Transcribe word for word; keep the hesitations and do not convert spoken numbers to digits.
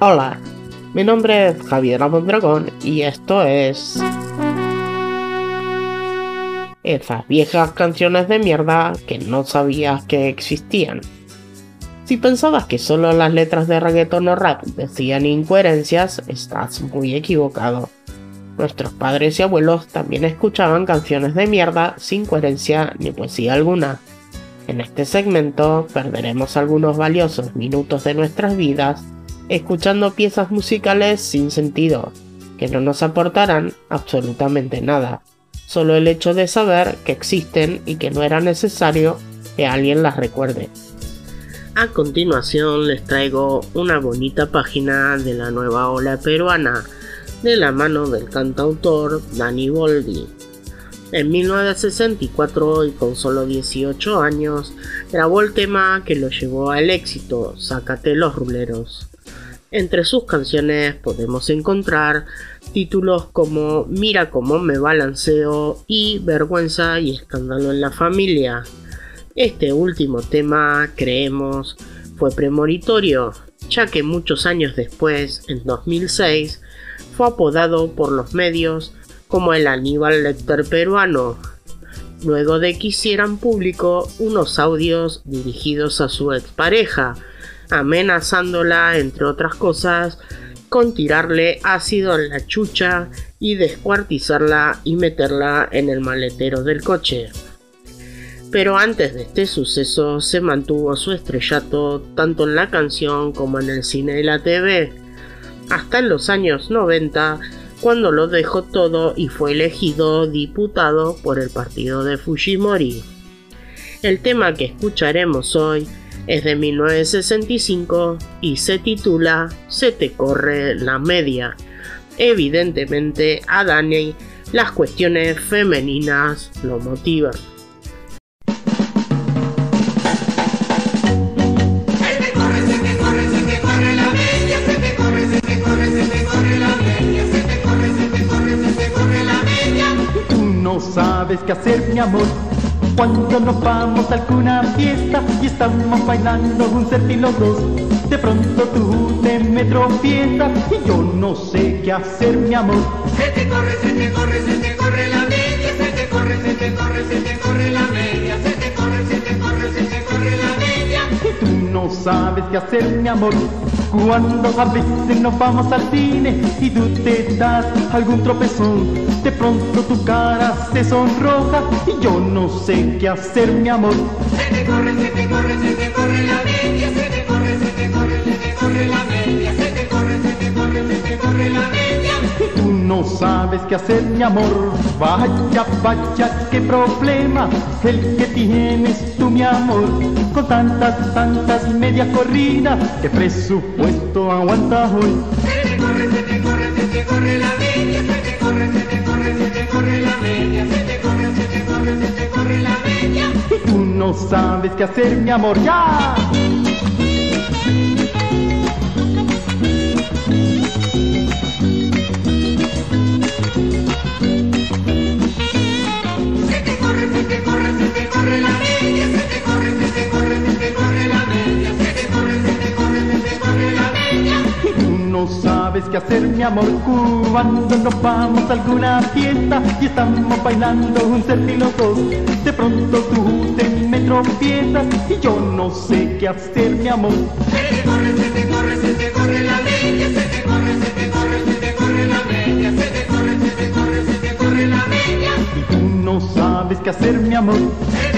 Hola, mi nombre es Javier Abondragón y esto es... esas viejas canciones de mierda que no sabías que existían. Si pensabas que solo las letras de reggaetón o rap decían incoherencias, estás muy equivocado. Nuestros padres y abuelos también escuchaban canciones de mierda sin coherencia ni poesía alguna. En este segmento perderemos algunos valiosos minutos de nuestras vidas escuchando piezas musicales sin sentido, que no nos aportarán absolutamente nada. Solo el hecho de saber que existen y que no era necesario que alguien las recuerde. A continuación les traigo una bonita página de la nueva ola peruana, de la mano del cantautor Dani Boldi. En mil novecientos sesenta y cuatro, y con solo dieciocho años, grabó el tema que lo llevó al éxito, Sácate los ruleros. Entre sus canciones podemos encontrar títulos como Mira cómo me balanceo y Vergüenza y Escándalo en la familia. Este último tema, creemos, fue premonitorio, ya que muchos años después, en dos mil seis, fue apodado por los medios como el Aníbal Lecter peruano, luego de que hicieran público unos audios dirigidos a su expareja, amenazándola, entre otras cosas, con tirarle ácido en la chucha y descuartizarla y meterla en el maletero del coche. Pero antes de este suceso se mantuvo su estrellato tanto en la canción como en el cine y la T V, hasta en los años noventa, cuando lo dejó todo y fue elegido diputado por el partido de Fujimori. El tema que escucharemos hoy es de mil novecientos sesenta y cinco y se titula Se te corre la media. Evidentemente a Dani las cuestiones femeninas lo motivan. ¿Sabes qué hacer, mi amor? Cuando nos vamos a alguna fiesta y estamos bailando un set y los dos, de pronto tú te me tropiezas y yo no sé qué hacer, mi amor. Se te corre, se te corre, se te corre la media, se te corre, se te corre, se te corre la media, se te corre, se te corre, se te corre la media. Y tú no sabes qué hacer, mi amor. Cuando a veces nos vamos al cine y tú te das algún tropezón, de pronto tu cara se sonroja y yo no sé qué hacer, mi amor. Se te corre, se te corre, se te corre la media, se te corre, se te corre, se te corre la media, se te corre, se te corre, se te corre la media. Y tú no sabes qué hacer, mi amor. Vaya, vaya, qué problema el que tienes tú, mi amor, con tantas, tantas medias corridas, qué presupuesto aguantas hoy. Se te corre, se te corre, se te corre la media, se te corre, se te corre, se te corre la media, se te corre, se te corre, se te corre la media. Y tú no sabes qué hacer, mi amor, ya. ¿Qué hacer, mi amor? Cuando nos vamos a alguna fiesta y estamos bailando un set y los dos, de pronto tú te me tropiezas y yo no sé qué hacer, mi amor. Se te corre, se te corre, se te corre la media, se te corre, se te corre, se te corre la media, se te corre, se te corre, se te corre la media. Y tú no sabes qué hacer, mi amor.